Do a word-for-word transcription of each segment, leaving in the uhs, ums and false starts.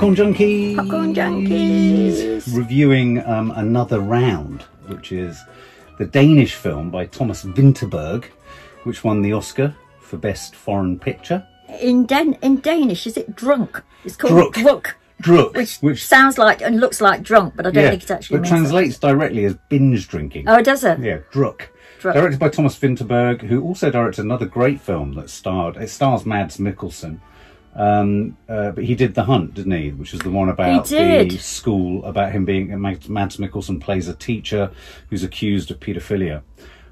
Popcorn Junkies! Popcorn Junkies! Reviewing um, Another Round, which is the Danish film by Thomas Vinterberg, which won the Oscar for Best Foreign Picture. In Dan in Danish, is it drunk? It's called Druk. Druk. Druk, which, which sounds like and looks like drunk, but I don't yeah, think it actually means it. It translates that. directly as binge drinking. Oh, does it? Yeah, druk. druk. Directed by Thomas Vinterberg, who also directed another great film that starred, it stars Mads Mikkelsen, um, uh, but he did The Hunt, didn't he? Which is the one about the school, about him being, Mads Mikkelsen plays a teacher who's accused of paedophilia.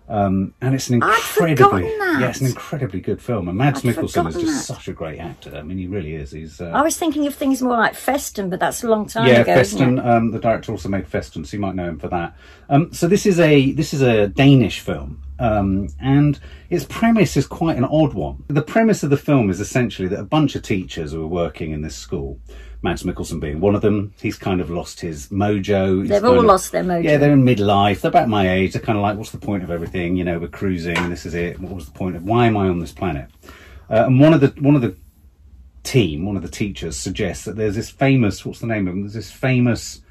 Um, and it's an incredibly, yeah, it's an incredibly good film. And Mads I'd Mikkelsen is just that. such a great actor. I mean, he really is. He's. Uh, I was thinking of things more like Festen, but that's a long time yeah, ago. Yeah, Festen. Um, the director also made Festen, so you might know him for that. Um, so this is a this is a Danish film, um, and its premise is quite an odd one. The premise of the film is essentially that a bunch of teachers who are working in this school, Mads Mikkelsen being one of them, he's kind of lost his mojo. He's They've all of, lost their mojo. Yeah, they're in midlife. They're about my age. They're kind of like, what's the point of everything? You know, we're cruising. This is it. What was the point of? Why am I on this planet? Uh, and one of the one of the team, one of the teachers, suggests that there's this famous. What's the name of him? There's this famous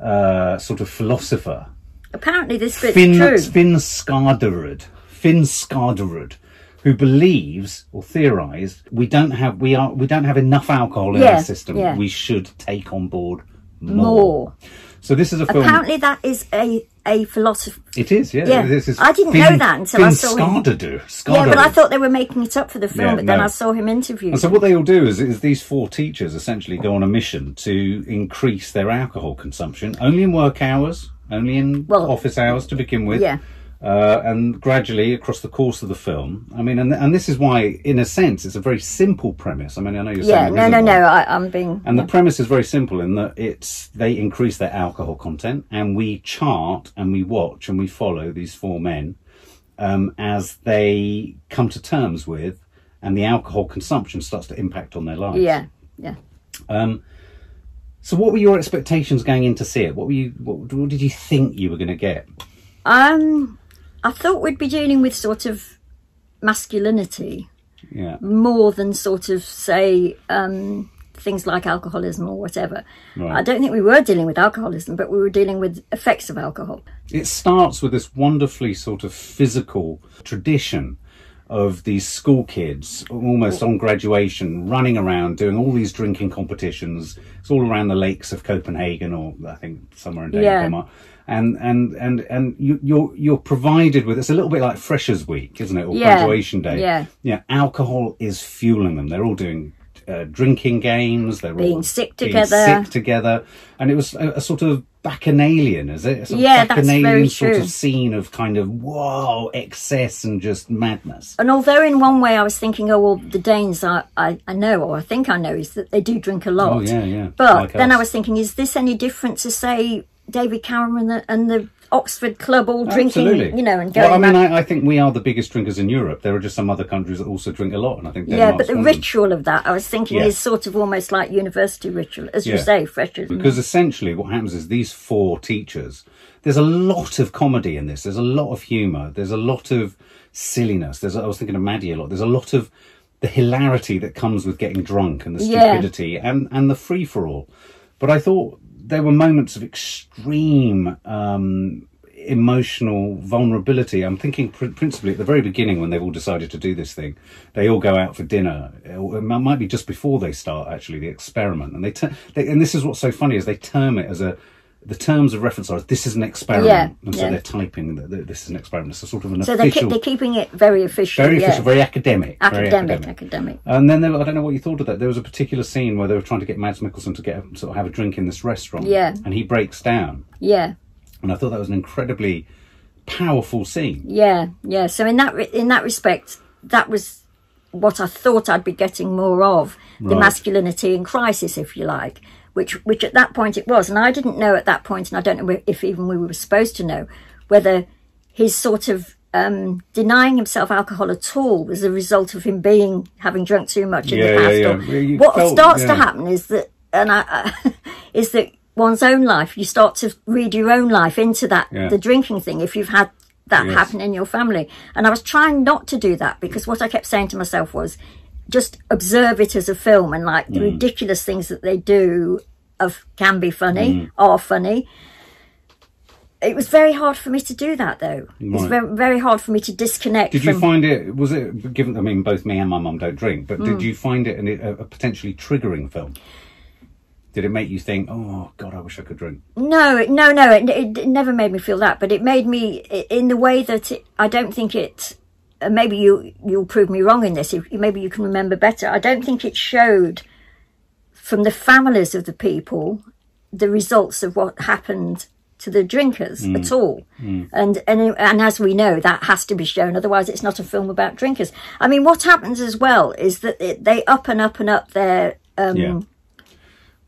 uh, sort of philosopher. Apparently, this bit's Finn, true. Finn Skarderud. Finn Skarderud. Who believes or theorised we don't have we are we don't have enough alcohol in yeah, our system. Yeah. We should take on board more. more. So this is a film. Apparently, that is a a philosophy. It is, yeah. yeah. This is I didn't Finn, know that until Finn I saw Skarderud. Skarderud. Yeah, but I thought they were making it up for the film. Yeah, but then no. I saw him interviewed. And so what they all do is, is these four teachers essentially go on a mission to increase their alcohol consumption, only in work hours, only in well, office hours to begin with. Yeah. Uh, and gradually across the course of the film, I mean, and and this is why, in a sense, it's a very simple premise. I mean, I know you're yeah, saying no, no, no, no, I'm being. And yeah. the premise is very simple in that it's they increase their alcohol content, and we chart and we watch and we follow these four men um, as they come to terms with, and the alcohol consumption starts to impact on their lives. Yeah, yeah. Um, so, what were your expectations going in to see it? What were you? What, what did you think you were going to get? Um. I thought we'd be dealing with sort of masculinity yeah. more than sort of, say, um, things like alcoholism or whatever. Right. I don't think we were dealing with alcoholism, but we were dealing with effects of alcohol. It starts with this wonderfully sort of physical tradition of these school kids almost on graduation running around doing all these drinking competitions. It's all around the lakes of Copenhagen, or I think somewhere in Denmark. Yeah. And and and and you, you're you're provided with, it's a little bit like Freshers Week, isn't it, or yeah. graduation day. Yeah. Yeah. Alcohol is fueling them. They're all doing uh, drinking games. They're being all sick being together. Sick together. And it was a, a sort of Bacchanalian, is it? Sort yeah, that's very true. Sort of scene of kind of, whoa, excess and just madness. And although in one way I was thinking, oh, well, the Danes, I, I, I know, or I think I know, is that they do drink a lot. Oh, yeah, yeah. But like then us. I was thinking, is this any different to, say, David Cameron and the, and the Oxford Club all Absolutely. drinking, you know, and going well, I mean, I, I think we are the biggest drinkers in Europe. There are just some other countries that also drink a lot, and I think yeah, but the ritual of that, I was thinking, yeah. is sort of almost like university ritual, as yeah. you say, freshers. Because essentially what happens is these four teachers, there's a lot of comedy in this, there's a lot of humour, there's a lot of silliness, there's, I was thinking of Maddie a lot, there's a lot of the hilarity that comes with getting drunk and the stupidity yeah. and, and the free-for-all. But I thought there were moments of extreme um, emotional vulnerability. I'm thinking pr principally at the very beginning when they've all decided to do this thing. They all go out for dinner. It might be just before they start, actually, the experiment. And they, they and this is what's so funny is they term it as a, the terms of reference are, this is an experiment. Yeah, and so yeah. they're typing that this is an experiment. It's a sort of an so official... So they're, they're keeping it very official. Very official, yeah. very academic. Academic, very academic. academic. And then, there, I don't know what you thought of that. There was a particular scene where they were trying to get Mads Mikkelsen to get a, sort of have a drink in this restaurant. Yeah. And he breaks down. Yeah. And I thought that was an incredibly powerful scene. Yeah, yeah. So in that, re in that respect, that was what I thought I'd be getting more of. Right. The masculinity in crisis, if you like. Which, which at that point it was, and I didn't know at that point, and I don't know if even we were supposed to know, whether his sort of um, denying himself alcohol at all was a result of him being having drunk too much in yeah, the past. Yeah, yeah. Or, yeah, what felt, starts yeah. to happen is that, and I, uh, is that one's own life. You start to read your own life into that yeah. the drinking thing if you've had that yes. happen in your family. And I was trying not to do that because what I kept saying to myself was, just observe it as a film, and like mm. the ridiculous things that they do of can be funny, mm. are funny. It was very hard for me to do that, though. Right. It was very, very hard for me to disconnect. Did from... you find it, was it, given, I mean, both me and my mum don't drink, but mm. did you find it an, a, a potentially triggering film? Did it make you think, oh, God, I wish I could drink? No, no, no, it, it never made me feel that, but it made me, in the way that it, I don't think it, and maybe you, you'll prove me wrong in this, maybe you can remember better, I don't think it showed from the families of the people the results of what happened to the drinkers mm. at all. Mm. And, and and as we know, that has to be shown, otherwise it's not a film about drinkers. I mean, what happens as well is that it, they up and up and up their um, yeah.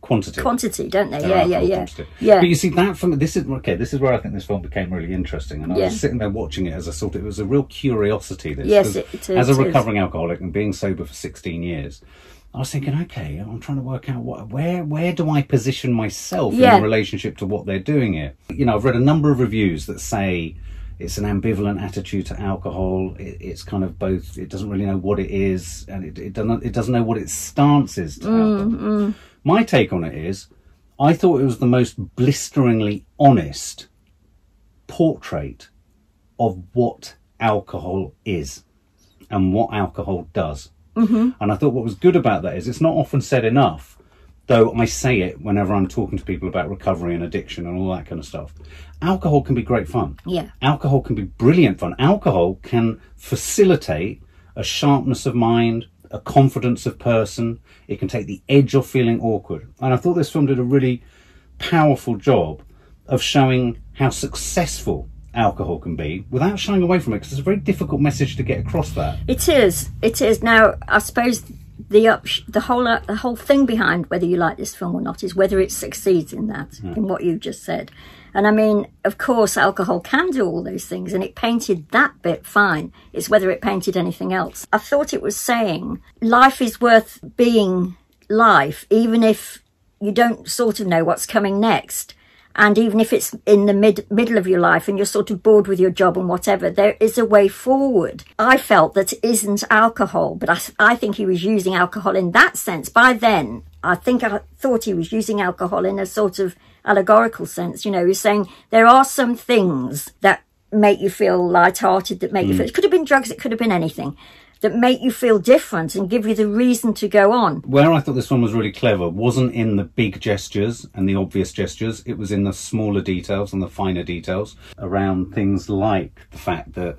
quantity. Quantity, don't they? Their yeah, yeah, yeah. Quantity. Yeah. But you see, that from this is okay, this is where I think this film became really interesting. And I yeah. was sitting there watching it as I sort of, it was a real curiosity, this. Yes, it, it is. As a recovering alcoholic and being sober for sixteen years, I was thinking, okay, I'm trying to work out what, where where do I position myself yeah. in relationship to what they're doing here. You know, I've read a number of reviews that say it's an ambivalent attitude to alcohol. It, it's kind of both. It doesn't really know what it is, and it, it doesn't it doesn't know what its stance is to mm, alcohol. Mm. My take on it is, I thought it was the most blisteringly honest portrait of what alcohol is and what alcohol does. Mm-hmm. And I thought what was good about that is it's not often said enough, though I say it whenever I'm talking to people about recovery and addiction and all that kind of stuff. Alcohol can be great fun. Yeah. Alcohol can be brilliant fun. Alcohol can facilitate a sharpness of mind, a confidence of person. It can take the edge off feeling awkward. And I thought this film did a really powerful job of showing how successful alcohol can be without shying away from it, because it's a very difficult message to get across. That it is, it is. Now, I suppose the up, the whole uh, the whole thing behind whether you like this film or not is whether it succeeds in that, yeah. in what you just said. And I mean, of course, alcohol can do all those things, and it painted that bit fine. It's whether it painted anything else. I thought it was saying life is worth being life, even if you don't sort of know what's coming next. And even if it's in the mid middle of your life and you're sort of bored with your job and whatever, there is a way forward. I felt that isn't alcohol, but I, I think he was using alcohol in that sense. By then, I think I thought he was using alcohol in a sort of allegorical sense. You know, he's saying there are some things that make you feel lighthearted, that make mm. you feel, it could have been drugs, it could have been anything, that make you feel different and give you the reason to go on. Where I thought this one was really clever wasn't in the big gestures and the obvious gestures. It was in the smaller details and the finer details around things like the fact that,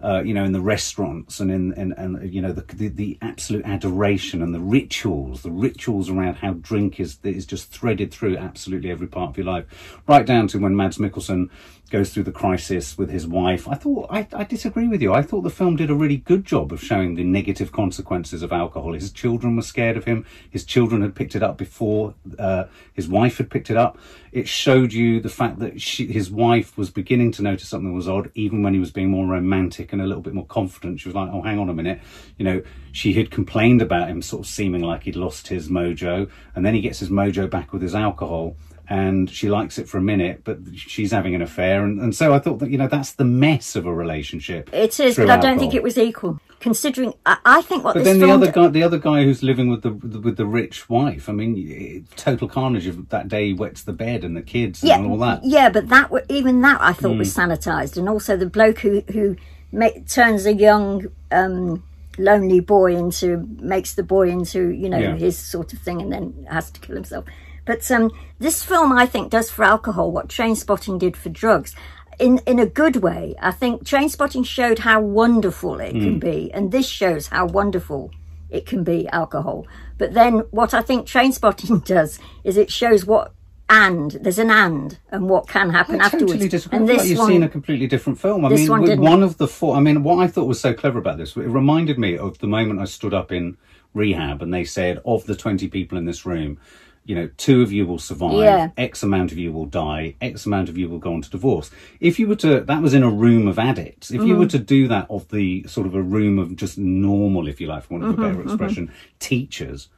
uh, you know, in the restaurants and in, and, and you know, the, the, the absolute adoration and the rituals, the rituals around how drink is, is just threaded through absolutely every part of your life. Right down to when Mads Mikkelsen goes through the crisis with his wife. I thought, I, I disagree with you. I thought the film did a really good job of showing the negative consequences of alcohol. His children were scared of him. His children had picked it up before uh, his wife had picked it up. It showed you the fact that she, his wife was beginning to notice something was odd, even when he was being more romantic and a little bit more confident. She was like, oh, hang on a minute. You know, she had complained about him sort of seeming like he'd lost his mojo. And then he gets his mojo back with his alcohol. And she likes it for a minute, but she's having an affair. And, and so I thought that, you know, that's the mess of a relationship. It is, but I don't alcohol. think it was equal. Considering, I, I think what but this But then the other, guy, the other guy who's living with the with the rich wife, I mean, total carnage of that day. He wets the bed and the kids and yeah, all that. Yeah, but that even that I thought mm. was sanitised. And also the bloke who, who make, turns a young... Um, lonely boy into makes the boy into you know yeah. his sort of thing, and then has to kill himself. But um this film, I think, does for alcohol what Trainspotting did for drugs, in in a good way. I think Trainspotting showed how wonderful it mm. can be, and this shows how wonderful it can be, alcohol. But then what I think Trainspotting does is it shows what and there's an and and what can happen I afterwards. Totally disagree. And this like you've one, seen a completely different film. I this mean, one, didn't one of the four. I mean, what I thought was so clever about this, it reminded me of the moment I stood up in rehab and they said, of the twenty people in this room, you know, two of you will survive, yeah. X amount of you will die, X amount of you will go on to divorce. If you were to, that was in a room of addicts. If mm. you were to do that of the sort of a room of just normal, if you like, for want of mm-hmm, a better expression, mm-hmm. teachers.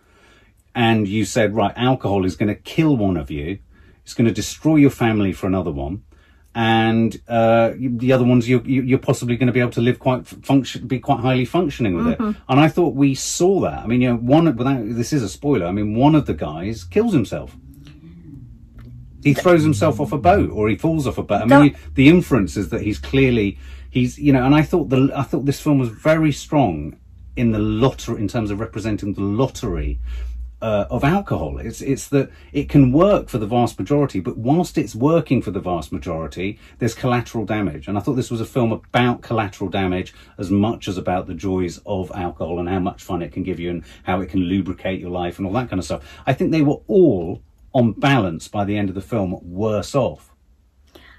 And you said, right, alcohol is going to kill one of you. It's going to destroy your family for another one. and uh, the other ones you're, you're possibly going to be able to live quite function, be quite highly functioning with mm-hmm. it. And I thought we saw that. I mean, you know, one without this is a spoiler. I mean, one of the guys kills himself. He throws himself off a boat, or he falls off a boat. I mean, he, the inference is that he's clearly he's you know. And I thought the I thought this film was very strong in the lottery in terms of representing the lottery. Uh, of alcohol. It's it's that it can work for the vast majority, but whilst it's working for the vast majority, there's collateral damage. And I thought this was a film about collateral damage as much as about the joys of alcohol and how much fun it can give you and how it can lubricate your life and all that kind of stuff. I think they were all, on balance, by the end of the film, worse off.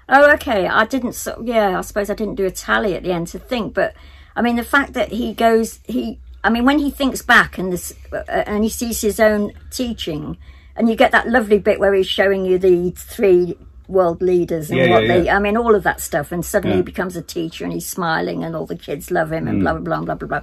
Oh, okay. I didn't... So, yeah, I suppose I didn't do a tally at the end to think, but I mean, the fact that he goes... he. I mean, when he thinks back and this, uh, and he sees his own teaching, and you get that lovely bit where he's showing you the three world leaders and yeah, what yeah, they, yeah. I mean, all of that stuff, and suddenly yeah. he becomes a teacher and he's smiling and all the kids love him and mm. blah, blah, blah, blah, blah.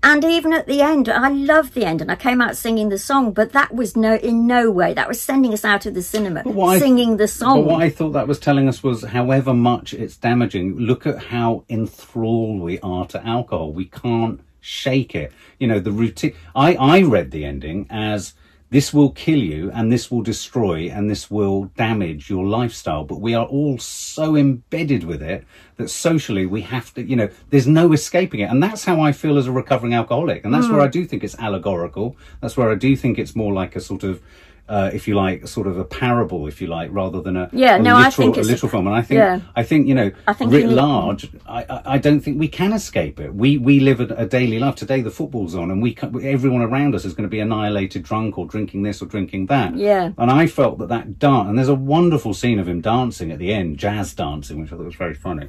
And even at the end, I loved the end, and I came out singing the song, but that was no in no way, that was sending us out of the cinema, singing I, the song. But what I thought that was telling us was, however much it's damaging, look at how enthralled we are to alcohol. We can't shake it, you know, the routine. I, I read the ending as this will kill you and this will destroy and this will damage your lifestyle. But we are all so embedded with it that socially we have to, you know, there's no escaping it. And that's how I feel as a recovering alcoholic. And that's mm. where I do think it's allegorical. That's where I do think it's more like a sort of, uh, if you like, sort of a parable, if you like, rather than a, yeah, a no, literal, I think it's a literal a, film. And I think, yeah. I think, you know, I think writ large, I, I, I don't think we can escape it. We we live a, a daily life. Today the football's on, and we can, everyone around us is going to be annihilated, drunk, or drinking this or drinking that. Yeah. And I felt that that dance, and there's a wonderful scene of him dancing at the end, jazz dancing, which I thought was very funny.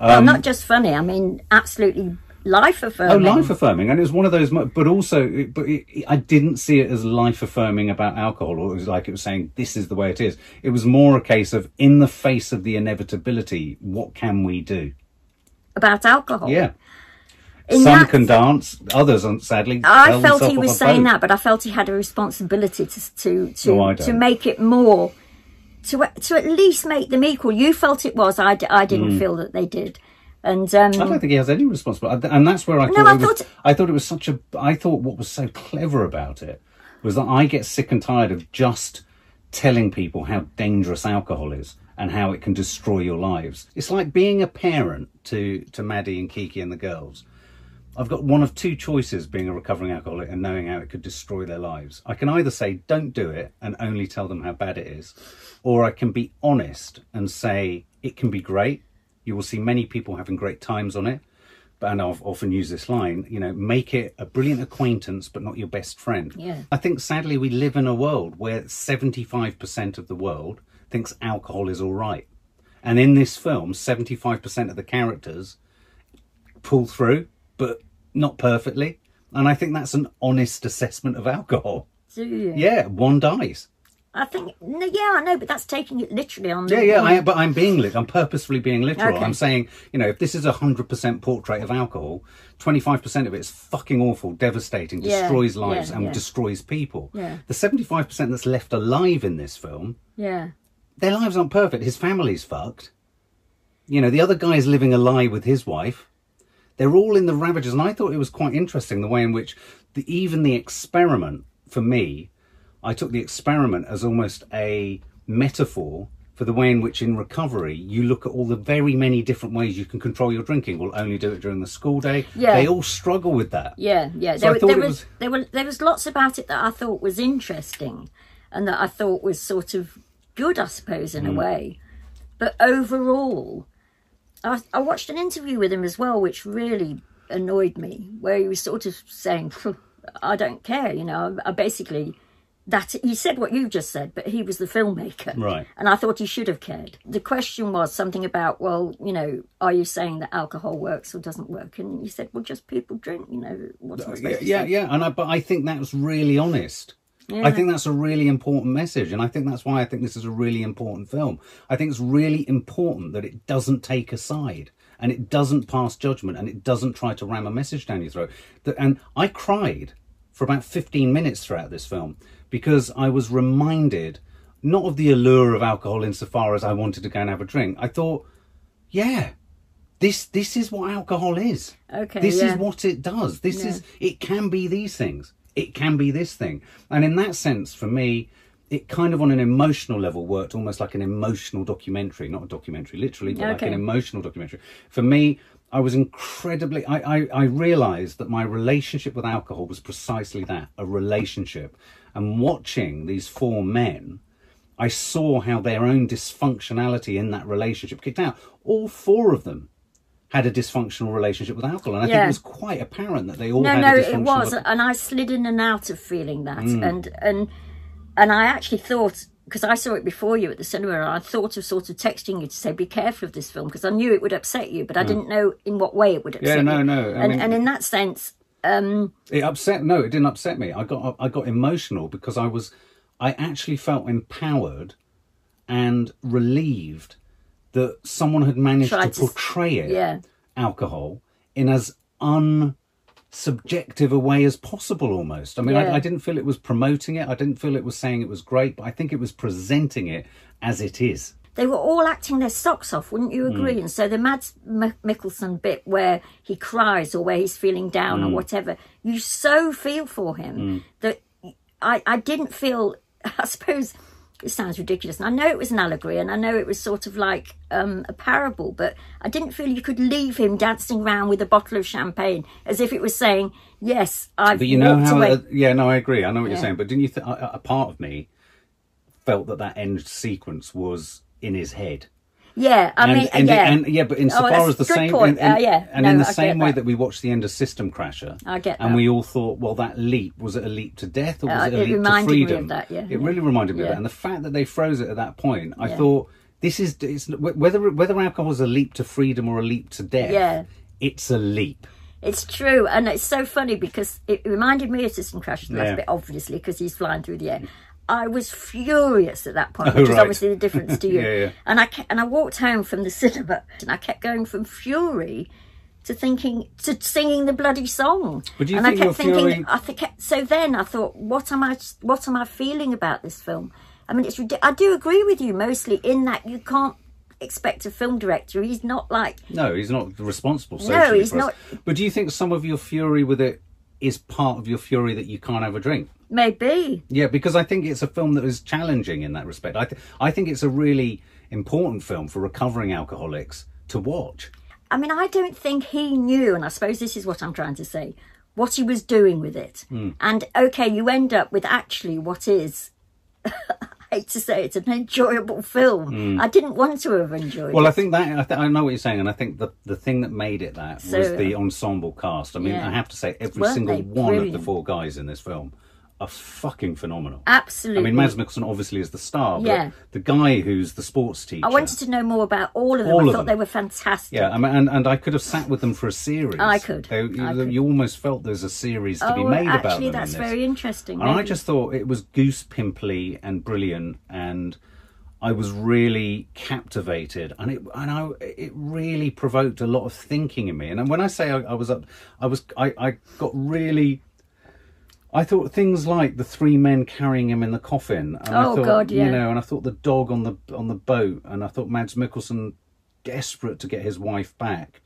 Um, well, not just funny. I mean, absolutely. Life affirming. Oh, life affirming, and it was one of those. But also, but it, I didn't see it as life affirming about alcohol, or it was like it was saying this is the way it is. It was more a case of, in the face of the inevitability, what can we do about alcohol? Yeah, in some that, can dance, others, sadly. I felt he was saying boat. that, but I felt he had a responsibility to to to, no, to make it more to to at least make them equal. You felt it was. I I didn't mm. feel that they did. And um, I don't think he has any responsibility, and that's where I thought, no, I, it thought was, I thought it was such a. I thought what was so clever about it was that I get sick and tired of just telling people how dangerous alcohol is and how it can destroy your lives. It's like being a parent to to Maddie and Kiki and the girls. I've got one of two choices being a recovering alcoholic and knowing how it could destroy their lives. I can either say don't do it and only tell them how bad it is, or I can be honest and say it can be great. You will see many people having great times on it. And I've often used this line, you know, make it a brilliant acquaintance, but not your best friend. Yeah. I think sadly we live in a world where seventy-five percent of the world thinks alcohol is all right. And in this film, seventy-five percent of the characters pull through, but not perfectly. And I think that's an honest assessment of alcohol. Do you? Yeah, one dies. I think, no, yeah, I know, but that's taking it literally on the... Yeah, yeah, I, but I'm being lit. I'm purposefully being literal. Okay. I'm saying, you know, if this is a one hundred percent portrait of alcohol, twenty-five percent of it is fucking awful, devastating, yeah, destroys lives yeah, and yeah. destroys people. Yeah. The seventy-five percent that's left alive in this film, yeah, their lives aren't perfect. His family's fucked. You know, the other guy is living a lie with his wife. They're all in the ravages. And I thought it was quite interesting the way in which the, even the experiment, for me... I took the experiment as almost a metaphor for the way in which in recovery you look at all the very many different ways you can control your drinking. We'll only do it during the school day. Yeah. They all struggle with that. Yeah, yeah. So there, there, was, was... There, were, there was lots about it that I thought was interesting and that I thought was sort of good, I suppose, in mm. a way. But overall, I, I watched an interview with him as well, which really annoyed me, where he was sort of saying, I don't care, you know, I basically... That he said what you just said, but he was the filmmaker. Right. And I thought he should have cared. The question was something about, well, you know, are you saying that alcohol works or doesn't work? And he said, well, just people drink, you know, what's uh, yeah, yeah, yeah. And I, but I think that was really honest. Yeah. I think that's a really important message. And I think that's why I think this is a really important film. I think it's really important that it doesn't take a side. And it doesn't pass judgment. And it doesn't try to ram a message down your throat. And I cried for about fifteen minutes throughout this film. Because I was reminded not of the allure of alcohol insofar as I wanted to go and have a drink. I thought, yeah, this this is what alcohol is. Okay. This yeah. is what it does. This yeah. is, it can be these things. It can be this thing. And in that sense, for me, it kind of on an emotional level worked almost like an emotional documentary, not a documentary literally, but okay. like an emotional documentary. For me, I was incredibly, I, I, I realised that my relationship with alcohol was precisely that, a relationship. And watching these four men, I saw how their own dysfunctionality in that relationship kicked out. All four of them had a dysfunctional relationship with alcohol. And I yeah. think it was quite apparent that they all no, had no, a dysfunctional... No, no, it was. And I slid in and out of feeling that. Mm. And, and, and I actually thought... because I saw it before you at the cinema, and I thought of sort of texting you to say, be careful of this film, because I knew it would upset you, but I mm. didn't know in what way it would upset you. Yeah, no, no. And, mean, and in that sense... Um, it upset... No, it didn't upset me. I got I got emotional because I was... I actually felt empowered and relieved that someone had managed to, to portray it, yeah. alcohol, in as un... subjective a way as possible almost. I mean, yeah. I, I didn't feel it was promoting it. I didn't feel it was saying it was great, but I think it was presenting it as it is. They were all acting their socks off, wouldn't you agree? Mm. And so the Mads Mikkelsen bit where he cries or where he's feeling down mm. or whatever, you so feel for him mm. that I, I didn't feel, I suppose, it sounds ridiculous. And I know it was an allegory and I know it was sort of like um, a parable, but I didn't feel you could leave him dancing around with a bottle of champagne as if it was saying, yes, I've but you know walked how, away. Uh, yeah, no, I agree. I know what yeah. you're saying. But didn't you think a part of me felt that that end sequence was in his head? Yeah, I and, mean, and, yeah. And, and, yeah, but insofar oh, as the same... And, and, uh, yeah. and no, in the I same way that. that we watched the end of System Crasher... I get that. And we all thought, well, that leap, was it a leap to death or was uh, it a it leap to freedom? Me of that, yeah. It yeah. really reminded me yeah. of that. And the fact that they froze it at that point, I yeah. thought, this is... It's, whether whether alcohol is a leap to freedom or a leap to death, yeah. it's a leap. It's true. And it's so funny because it reminded me of System Crasher, yeah. that's a bit obviously, because he's flying through the air. I was furious at that point, oh, which right. is obviously the difference to you. yeah, yeah. And I kept, and I walked home from the cinema, and I kept going from fury to thinking to singing the bloody song. But do you and think I kept you're thinking, fury... I think so. Then I thought, what am I? What am I feeling about this film? I mean, it's. I do agree with you mostly in that you can't expect a film director. He's not like. No, he's not responsible. No, he's not. Us. But do you think some of your fury with it is part of your fury that you can't have a drink? Maybe. Yeah, because I think it's a film that is challenging in that respect. I, th I think it's a really important film for recovering alcoholics to watch. I mean, I don't think he knew, and I suppose this is what I'm trying to say, what he was doing with it. Mm. And, okay, you end up with actually what is, I hate to say, it's an enjoyable film. Mm. I didn't want to have enjoyed well, it. Well, I think that, I, th I know what you're saying, and I think the, the thing that made it that so, was the ensemble cast. I mean, yeah. I have to say, every single one brilliant. of the four guys in this film are fucking phenomenal. Absolutely. I mean, Mads Mikkelsen obviously is the star, but yeah. the guy who's the sports teacher... I wanted to know more about all of them. All I of thought them. They were fantastic. Yeah, I mean, and, and I could have sat with them for a series. I could. They, you, I could. You almost felt there's a series to oh, be made actually, about them. Actually, that's in this. very interesting. And maybe. I just thought it was goose pimply and brilliant, and I was really captivated, and it and I it really provoked a lot of thinking in me. And when I say I, I was up, I was I I got really. I thought things like the three men carrying him in the coffin, and oh I thought, God, yeah. you know, and I thought the dog on the on the boat, and I thought Mads Mikkelsen desperate to get his wife back,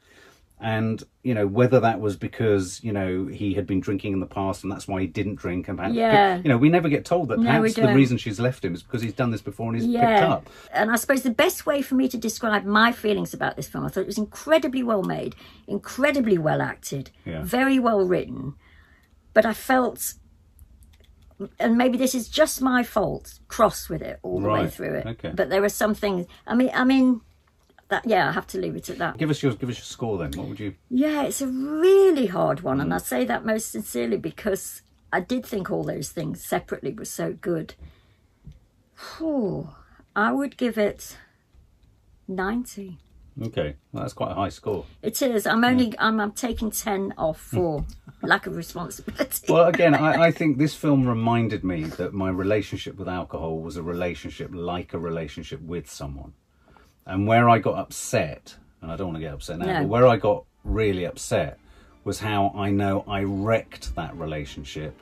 and you know whether that was because you know he had been drinking in the past and that's why he didn't drink, and perhaps, yeah, you know, we never get told that. No, perhaps the reason she's left him is because he's done this before and he's yeah. picked up. And I suppose the best way for me to describe my feelings about this film, I thought it was incredibly well made, incredibly well acted, yeah. very well written. But I felt, and maybe this is just my fault, cross with it all the right. way through it. Okay. But there are some things. I mean, I mean, that yeah, I have to leave it at that. Give us your give us your score then. What would you? Yeah, it's a really hard one, mm. and I say that most sincerely because I did think all those things separately were so good. Oh, I would give it ninety. Okay, well, that's quite a high score. It is. I'm only yeah. I'm, I'm taking ten off for lack of responsibility. Well, again, I, I think this film reminded me that my relationship with alcohol was a relationship like a relationship with someone. And where I got upset, and I don't want to get upset now, no. but where I got really upset was how I know I wrecked that relationship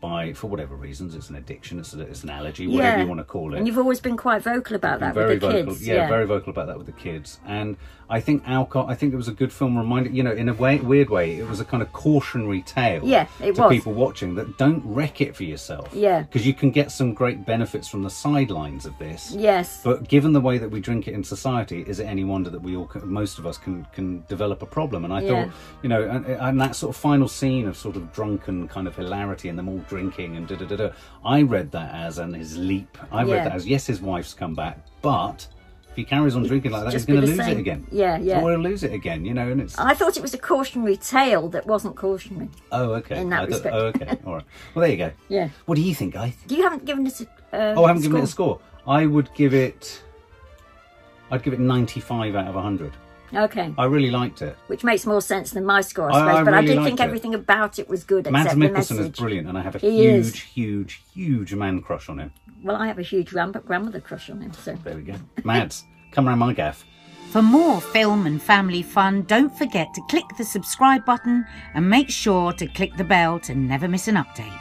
by, for whatever reasons, it's an addiction, it's, a, it's an allergy, whatever yeah. you want to call it. And you've always been quite vocal about that very with the vocal, kids. Yeah, yeah, very vocal about that with the kids. And I think alcohol, I think it was a good film reminded, you know, in a way, weird way, it was a kind of cautionary tale yeah, it to was. people watching that don't wreck it for yourself. Yeah. Because you can get some great benefits from the sidelines of this. Yes. But given the way that we drink it in society, is it any wonder that we all, most of us can, can develop a problem? And I yeah. thought, you know, and, and that sort of final scene of sort of drunken kind of hilarity and them all drinking and da da da da. I read that as and his leap. I read yeah. that as yes, his wife's come back, but if he carries on drinking like that, he's going to lose same. it again. Yeah, yeah. Or he'll lose it again, you know. And it's. I thought it was a cautionary tale that wasn't cautionary. Oh, okay. In that I respect. Thought, oh, okay. All right. Well, there you go. Yeah. What do you think, guys? You haven't given it a. Uh, oh, I haven't score. given it a score. I would give it. I'd give it ninety-five out of a hundred. Okay. I really liked it. Which makes more sense than my score, I suppose. I, I but really I did think it. everything about it was good, Mads except Mikkelsen the message. is brilliant, and I have a he huge, is. huge, huge man crush on him. Well, I have a huge grandmother crush on him, so... There we go. Mads, come round my gaff. For more film and family fun, don't forget to click the subscribe button and make sure to click the bell to never miss an update.